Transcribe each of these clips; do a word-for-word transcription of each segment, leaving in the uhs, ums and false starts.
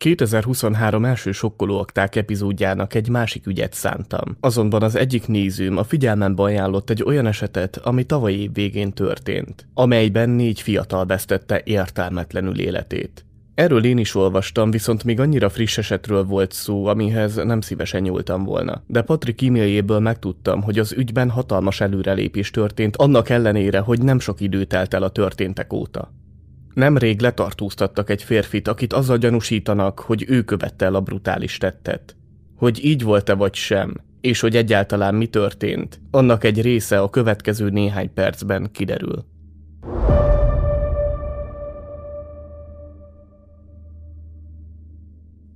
kétezer-huszonhárom első Sokkoló Akták epizódjának egy másik ügyet szántam. Azonban az egyik nézőm a figyelmembe ajánlott egy olyan esetet, ami tavaly év végén történt, amelyben négy fiatal vesztette értelmetlenül életét. Erről én is olvastam, viszont még annyira friss esetről volt szó, amihez nem szívesen nyúltam volna. De Patrick e-mailjéből megtudtam, hogy az ügyben hatalmas előrelépés történt, annak ellenére, hogy nem sok idő telt el a történtek óta. Nemrég letartóztattak egy férfit, akit azzal gyanúsítanak, hogy ő követte el a brutális tettet. Hogy így volt-e vagy sem, és hogy egyáltalán mi történt, annak egy része a következő néhány percben kiderül.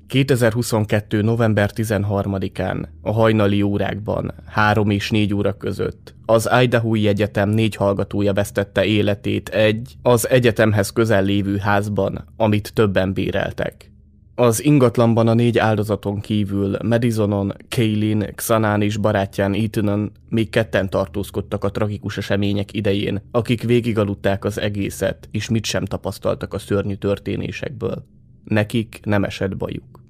kétezer-huszonkettő. november tizenharmadikán, a hajnali órákban, három és négy óra között az Idaho-i Egyetem négy hallgatója vesztette életét egy az egyetemhez közel lévő házban, amit többen béreltek. Az ingatlanban a négy áldozaton kívül Madisonon, Kaylin, Xanán és barátján Ethanon még ketten tartózkodtak a tragikus események idején, akik végigaludták az egészet, és mit sem tapasztaltak a szörnyű történésekből. Nekik nem esett bajuk.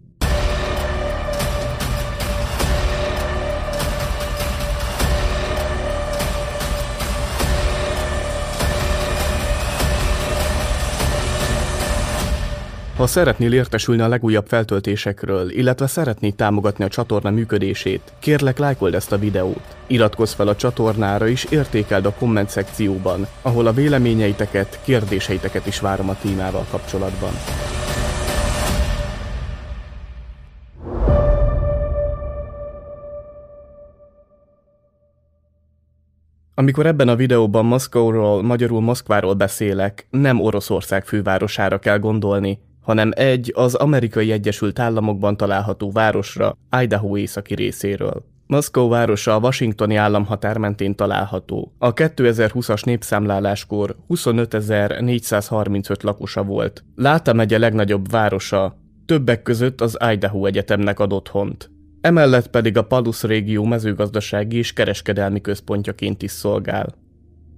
Ha szeretnél értesülni a legújabb feltöltésekről, illetve szeretnéd támogatni a csatorna működését, kérlek, lájkold ezt a videót, iratkozz fel a csatornára és értékeld a komment szekcióban, ahol a véleményeiteket, kérdéseiteket is várom a témával kapcsolatban. Amikor ebben a videóban Moszkóról, magyarul Moszkváról beszélek, nem Oroszország fővárosára kell gondolni, hanem egy az Amerikai Egyesült Államokban található városra, Idaho északi részéről. Moszkó városa a washingtoni államhatár mentén található. A kétezer-húszas népszámláláskor huszonötezer-négyszázharmincöt lakosa volt. Latah megye legnagyobb városa, többek között az Idaho Egyetemnek ad otthont. Emellett pedig a Palouse régió mezőgazdasági és kereskedelmi központjaként is szolgál.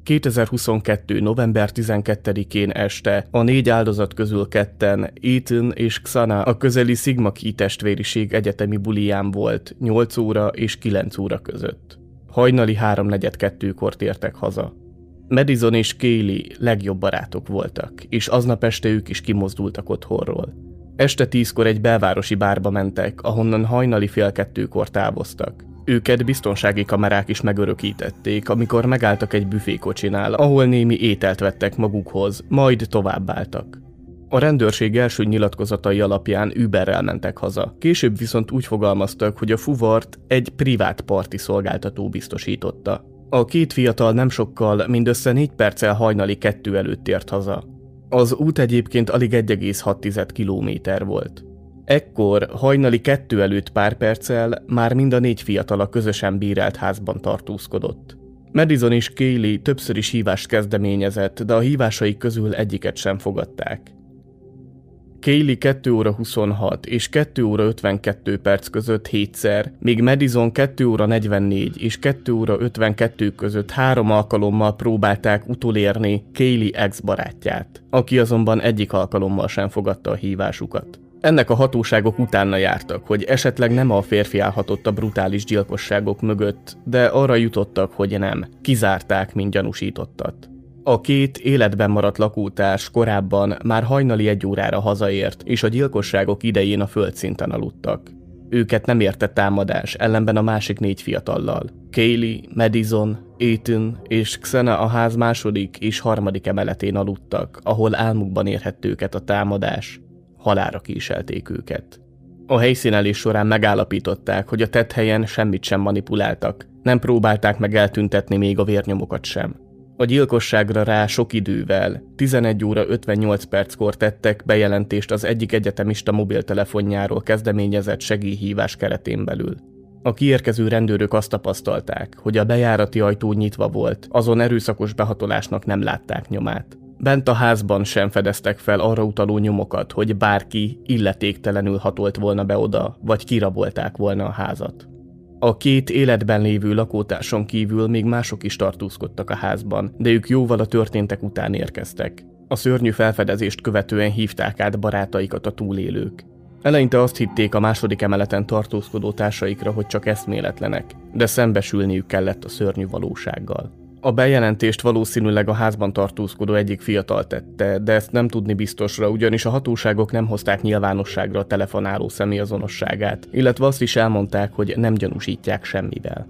kétezer-huszonkettő. november tizenkettedikén este a négy áldozat közül ketten, Ethan és Xana a közeli Sigma-Ki testvériség egyetemi buliján volt nyolc óra és kilenc óra között. Hajnali háromnegyed kettőkor tértek haza. Madison és Kaylee legjobb barátok voltak, és aznap este ők is kimozdultak otthonról. Este tízkor egy belvárosi bárba mentek, ahonnan hajnali fél kettőkor távoztak. Őket biztonsági kamerák is megörökítették, amikor megálltak egy büfékocsinál, ahol némi ételt vettek magukhoz, majd továbbálltak. A rendőrség első nyilatkozatai alapján Uberrel mentek haza, később viszont úgy fogalmaztak, hogy a fuvart egy privát parti szolgáltató biztosította. A két fiatal nem sokkal, mindössze négy perccel hajnali kettő előtt tért haza. Az út egyébként alig egy egész hat tized kilométer volt. Ekkor hajnali kettő előtt pár perccel már mind a négy fiatal a közösen bérelt házban tartózkodott. Madison és Kaylee többször is hívást kezdeményezett, de a hívásai közül egyiket sem fogadták. Kaylee kettő óra huszonhat és kettő óra ötvenkettő perc között hétszer, míg Madison kettő óra negyvennégy és kettő óra ötvenkettő között három alkalommal próbálták utolérni Kaylee ex-barátját, aki azonban egyik alkalommal sem fogadta a hívásukat. Ennek a hatóságok utána jártak, hogy esetleg nem a férfi állhatott a brutális gyilkosságok mögött, de arra jutottak, hogy nem, kizárták, mint gyanúsítottat. A két életben maradt lakótárs korábban már hajnali egy órára hazaért, és a gyilkosságok idején a földszinten aludtak. Őket nem érte támadás, ellenben a másik négy fiatallal. Kaylee, Madison, Ethan és Xana a ház második és harmadik emeletén aludtak, ahol álmukban érhette őket a támadás. Halálra kísérték őket. A helyszínelés során megállapították, hogy a tetthelyen semmit sem manipuláltak, nem próbálták meg eltüntetni még a vérnyomokat sem. A gyilkosságra rá sok idővel, tizenegy óra ötvennyolc perckor tettek bejelentést az egyik egyetemista mobiltelefonjáról kezdeményezett segélyhívás keretén belül. A kiérkező rendőrök azt tapasztalták, hogy a bejárati ajtó nyitva volt, azon erőszakos behatolásnak nem látták nyomát. Bent a házban sem fedeztek fel arra utaló nyomokat, hogy bárki illetéktelenül hatolt volna be oda, vagy kirabolták volna a házat. A két életben lévő lakótárson kívül még mások is tartózkodtak a házban, de ők jóval a történtek után érkeztek. A szörnyű felfedezést követően hívták át barátaikat a túlélők. Eleinte azt hitték a második emeleten tartózkodó társaikra, hogy csak eszméletlenek, de szembesülniük kellett a szörnyű valósággal. A bejelentést valószínűleg a házban tartózkodó egyik fiatal tette, de ezt nem tudni biztosra, ugyanis a hatóságok nem hozták nyilvánosságra a telefonáló személy azonosságát, illetve azt is elmondták, hogy nem gyanúsítják semmivel.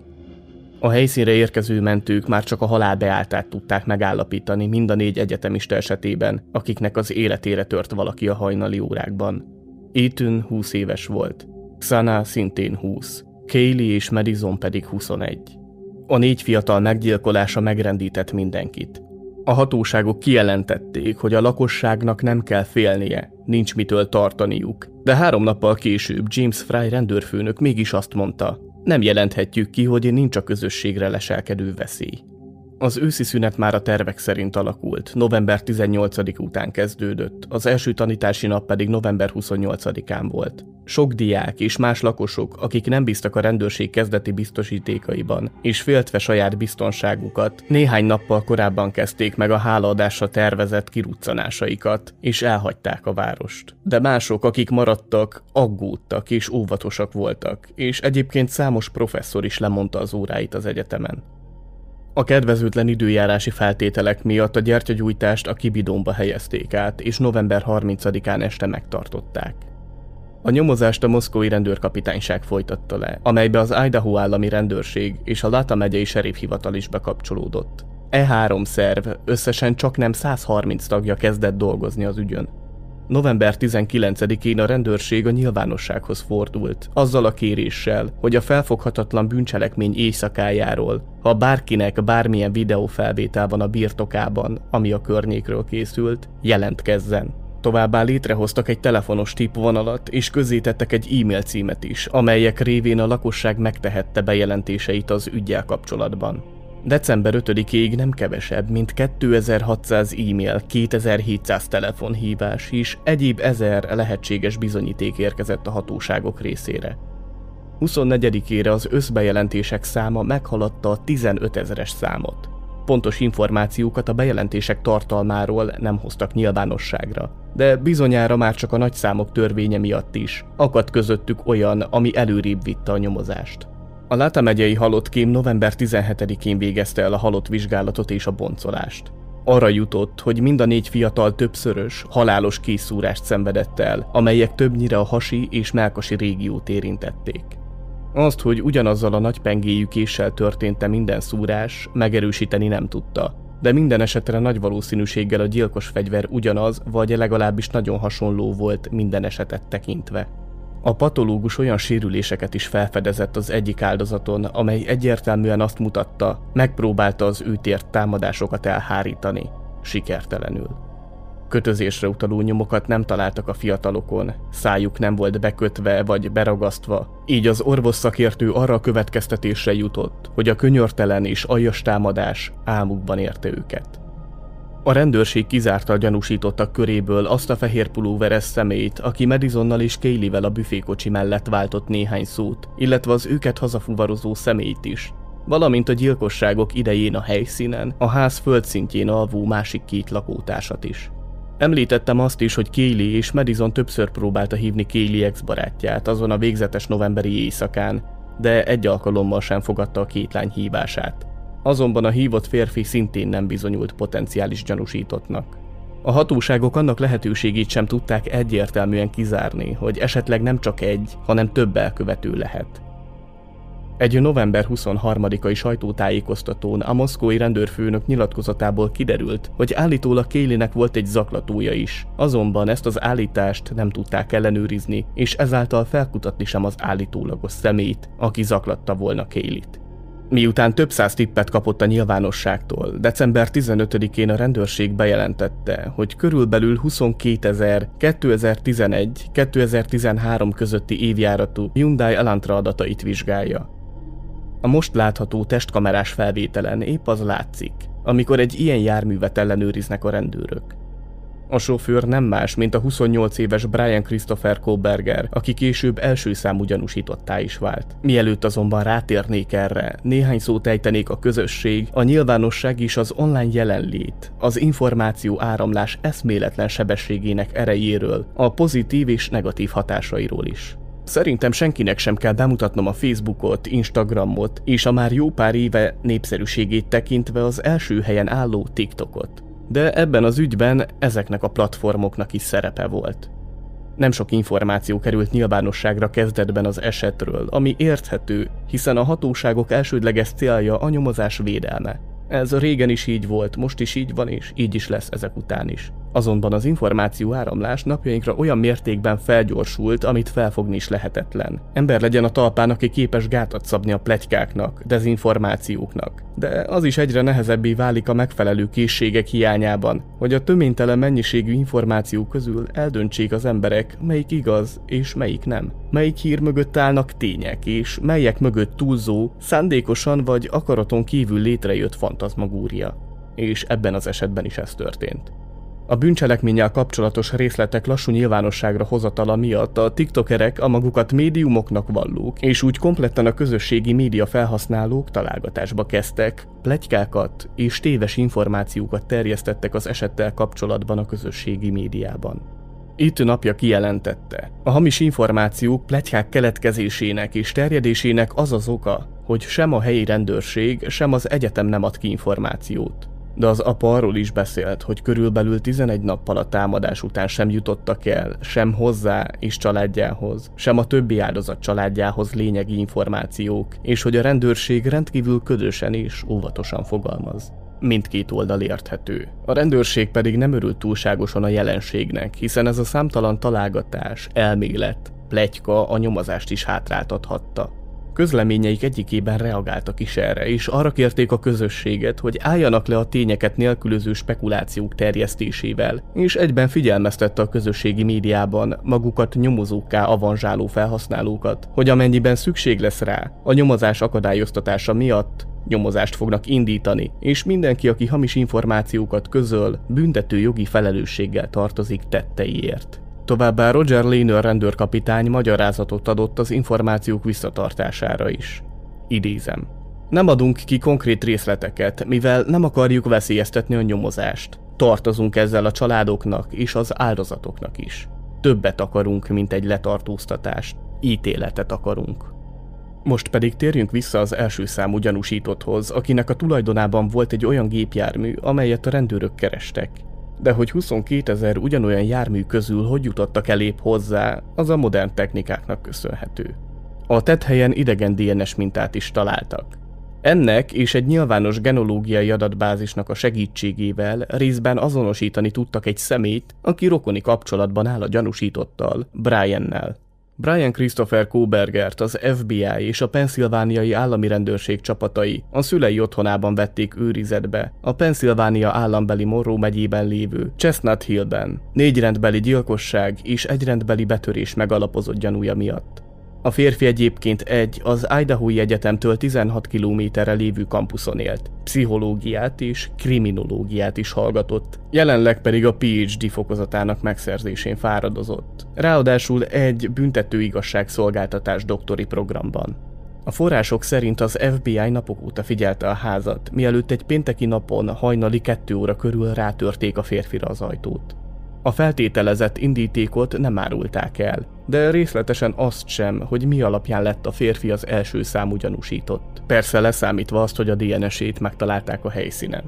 A helyszínre érkező mentők már csak a halálbeáltát tudták megállapítani mind a négy egyetemista esetében, akiknek az életére tört valaki a hajnali órákban. Ethan húsz éves volt, Xana szintén húsz, Kaylee és Madison pedig huszonegy. A négy fiatal meggyilkolása megrendített mindenkit. A hatóságok kijelentették, hogy a lakosságnak nem kell félnie, nincs mitől tartaniuk, de három nappal később James Fry rendőrfőnök mégis azt mondta, nem jelenthetjük ki, hogy nincs a közösségre leselkedő veszély. Az őszi szünet már a tervek szerint alakult, november tizennyolcadika után kezdődött, az első tanítási nap pedig november huszonnyolcadikán volt. Sok diák és más lakosok, akik nem bíztak a rendőrség kezdeti biztosítékaiban, és féltve saját biztonságukat, néhány nappal korábban kezdték meg a hálaadásra tervezett kiruccanásaikat, és elhagyták a várost. De mások, akik maradtak, aggódtak és óvatosak voltak, és egyébként számos professzor is lemondta az óráit az egyetemen. A kedvezőtlen időjárási feltételek miatt a gyertyagyújtást a Kibidomba helyezték át, és november harmincadikán este megtartották. A nyomozást a moszkói rendőrkapitányság folytatta le, amelybe az Idaho állami rendőrség és a Latah megyei sheriffhivatal is bekapcsolódott. E három szerv összesen csaknem százharminc tagja kezdett dolgozni az ügyön. november tizenkilencedikén a rendőrség a nyilvánossághoz fordult, azzal a kéréssel, hogy a felfoghatatlan bűncselekmény éjszakájáról, ha bárkinek bármilyen videófelvétel van a birtokában, ami a környékről készült, jelentkezzen. Továbbá létrehoztak egy telefonos tippvonalat, és közzétettek egy e-mail címet is, amelyek révén a lakosság megtehette bejelentéseit az üggyel kapcsolatban. december ötödikéig nem kevesebb, mint kétezer-hatszáz e-mail, kétezer-hétszáz telefonhívás és egyéb ezer lehetséges bizonyíték érkezett a hatóságok részére. huszonnégyedikére az összbejelentések száma meghaladta a tizenötezres számot. Pontos információkat a bejelentések tartalmáról nem hoztak nyilvánosságra, de bizonyára már csak a nagyszámok törvénye miatt is akadt közöttük olyan, ami előrébb vitte a nyomozást. A Latah megyei halottkém november tizenhetedikén végezte el a halott vizsgálatot és a boncolást. Arra jutott, hogy mind a négy fiatal többszörös, halálos készszúrást szenvedett el, amelyek többnyire a hasi és mellkasi régiót érintették. Azt, hogy ugyanazzal a nagypengéjű késsel történt-e minden szúrás, megerősíteni nem tudta, de minden esetre nagy valószínűséggel a gyilkos fegyver ugyanaz, vagy legalábbis nagyon hasonló volt minden esetet tekintve. A patológus olyan sérüléseket is felfedezett az egyik áldozaton, amely egyértelműen azt mutatta, megpróbálta az őt ért támadásokat elhárítani, sikertelenül. Kötözésre utaló nyomokat nem találtak a fiatalokon, szájuk nem volt bekötve vagy beragasztva, így az orvos szakértő arra a következtetésre jutott, hogy a könyörtelen és aljas támadás álmukban érte őket. A rendőrség kizárta a gyanúsítottak köréből azt a fehér pulóveres személyt, aki Madisonnal és Kaylee-vel a büfékocsi mellett váltott néhány szót, illetve az őket hazafuvarozó személyt is, valamint a gyilkosságok idején a helyszínen, a ház földszintjén alvó másik két lakótársat is. Említettem azt is, hogy Kaylee és Madison többször próbálta hívni Kaylee ex-barátját azon a végzetes novemberi éjszakán, de egy alkalommal sem fogadta a két lány hívását. Azonban a hívott férfi szintén nem bizonyult potenciális gyanúsítottnak. A hatóságok annak lehetőségét sem tudták egyértelműen kizárni, hogy esetleg nem csak egy, hanem több elkövető lehet. Egy november huszonharmadikai sajtótájékoztatón a moszkói rendőrfőnök nyilatkozatából kiderült, hogy állítólag Kaylee-nek volt egy zaklatója is, azonban ezt az állítást nem tudták ellenőrizni, és ezáltal felkutatni sem az állítólagos személyt, aki zaklatta volna Kaylee-t. Miután több száz tippet kapott a nyilvánosságtól, december tizenötödikén a rendőrség bejelentette, hogy körülbelül huszonkétezer kétezer-tizenegy kétezer-tizenhárom közötti évjáratú Hyundai Elantra adatait vizsgálja. A most látható testkamerás felvételen épp az látszik, amikor egy ilyen járművet ellenőriznek a rendőrök. A sofőr nem más, mint a huszonnyolc éves Bryan Christopher Kohberger, aki később első számú gyanúsítottá is vált. Mielőtt azonban rátérnék erre, néhány szót ejtenék a közösség, a nyilvánosság és az online jelenlét, az információ áramlás eszméletlen sebességének erejéről, a pozitív és negatív hatásairól is. Szerintem senkinek sem kell bemutatnom a Facebookot, Instagramot és a már jó pár éve népszerűségét tekintve az első helyen álló TikTokot. De ebben az ügyben ezeknek a platformoknak is szerepe volt. Nem sok információ került nyilvánosságra kezdetben az esetről, ami érthető, hiszen a hatóságok elsődleges célja a nyomozás védelme. Ez régen is így volt, most is így van és így is lesz ezek után is. Azonban az információ áramlás napjainkra olyan mértékben felgyorsult, amit felfogni is lehetetlen. Ember legyen a talpán, aki képes gátat szabni a pletykáknak, dezinformációknak. De az is egyre nehezebbé válik a megfelelő készségek hiányában, hogy a töménytelen mennyiségű információ közül eldöntsék az emberek, melyik igaz és melyik nem. Melyik hír mögött állnak tények, és melyek mögött túlzó, szándékosan vagy akaraton kívül létrejött fantazmagória. És ebben az esetben is ez történt. A bűncselekménnyel kapcsolatos részletek lassú nyilvánosságra hozatala miatt a tiktokerek a magukat médiumoknak vallók, és úgy kompletten a közösségi média felhasználók találgatásba kezdtek, pletykákat és téves információkat terjesztettek az esettel kapcsolatban a közösségi médiában. Itt napja kijelentette, a hamis információk pletykák keletkezésének és terjedésének az az oka, hogy sem a helyi rendőrség, sem az egyetem nem ad ki információt. De az apa arról is beszélt, hogy körülbelül tizenegy nappal a támadás után sem jutottak el, sem hozzá és családjához, sem a többi áldozat családjához lényegi információk, és hogy a rendőrség rendkívül ködösen és óvatosan fogalmaz. Mindkét oldal érthető. A rendőrség pedig nem örült túlságosan a jelenségnek, hiszen ez a számtalan találgatás, elmélet, pletyka a nyomozást is hátráltathatta. Közleményeik egyikében reagáltak is erre, és arra kérték a közösséget, hogy álljanak le a tényeket nélkülöző spekulációk terjesztésével, és egyben figyelmeztette a közösségi médiában magukat nyomozókká avanzsáló felhasználókat, hogy amennyiben szükség lesz rá, a nyomozás akadályoztatása miatt nyomozást fognak indítani, és mindenki, aki hamis információkat közöl, büntető jogi felelősséggel tartozik tetteiért. Továbbá Roger Lehner rendőrkapitány magyarázatot adott az információk visszatartására is. Idézem. Nem adunk ki konkrét részleteket, mivel nem akarjuk veszélyeztetni a nyomozást. Tartozunk ezzel a családoknak és az áldozatoknak is. Többet akarunk, mint egy letartóztatást. Ítéletet akarunk. Most pedig térjünk vissza az első számú gyanúsítotthoz, akinek a tulajdonában volt egy olyan gépjármű, amelyet a rendőrök kerestek. De hogy huszonkétezer ugyanolyan jármű közül hogy jutottak elébb hozzá, az a modern technikáknak köszönhető. A tetthelyen idegen dé en es mintát is találtak. Ennek és egy nyilvános genológiai adatbázisnak a segítségével részben azonosítani tudtak egy személyt, aki rokoni kapcsolatban áll a gyanúsítottal, Bryannel. Bryan Christopher Kohbergert az ef bé i és a Pennsylvaniai állami rendőrség csapatai a szülei otthonában vették őrizetbe, a Pennsylvania állambeli Monroe megyében lévő Chestnut Hillben, négy rendbeli gyilkosság és egy rendbeli betörés megalapozott gyanúja miatt. A férfi egyébként egy az Idaho Egyetemtől tizenhat kilométerre lévő kampuszon élt, pszichológiát és kriminológiát is hallgatott, jelenleg pedig a pé há dé fokozatának megszerzésén fáradozott, ráadásul egy büntető igazságszolgáltatás doktori programban. A források szerint az ef bé i napok óta figyelte a házat, mielőtt egy pénteki napon hajnali kettő óra körül rátörték a férfira az ajtót. A feltételezett indítékot nem árulták el, de részletesen azt sem, hogy mi alapján lett a férfi az első számú gyanúsított. Persze leszámítva azt, hogy a dé en esét megtalálták a helyszínen.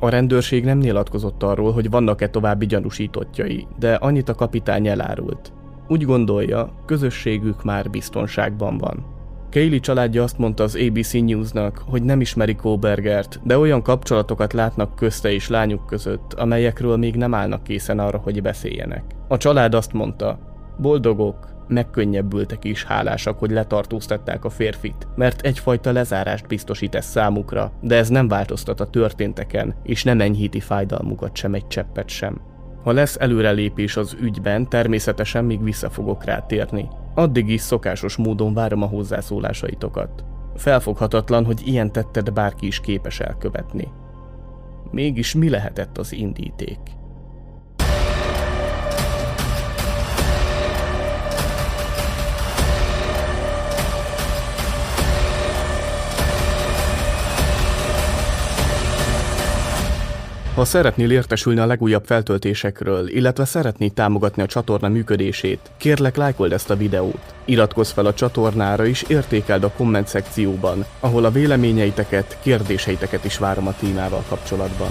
A rendőrség nem nyilatkozott arról, hogy vannak-e további gyanúsítottjai, de annyit a kapitány elárult. Úgy gondolja, közösségük már biztonságban van. Kaylee családja azt mondta az á bé cé Newsnak, hogy nem ismeri Kohbergert, de olyan kapcsolatokat látnak közte és lányuk között, amelyekről még nem állnak készen arra, hogy beszéljenek. A család azt mondta, boldogok, megkönnyebbültek és hálásak, hogy letartóztatták a férfit, mert egyfajta lezárást biztosít ez számukra, de ez nem változtat a történteken, és nem enyhíti fájdalmukat sem egy cseppet sem. Ha lesz előrelépés az ügyben, természetesen még vissza fogok rá térni. Addig is szokásos módon várom a hozzászólásaitokat. Felfoghatatlan, hogy ilyen tettet bárki is képes elkövetni. Mégis mi lehetett az indíték? Ha szeretnél értesülni a legújabb feltöltésekről, illetve szeretnéd támogatni a csatorna működését, kérlek, lájkold ezt a videót. Iratkozz fel a csatornára és értékeld a komment szekcióban, ahol a véleményeiteket, kérdéseiteket is várom a témával kapcsolatban.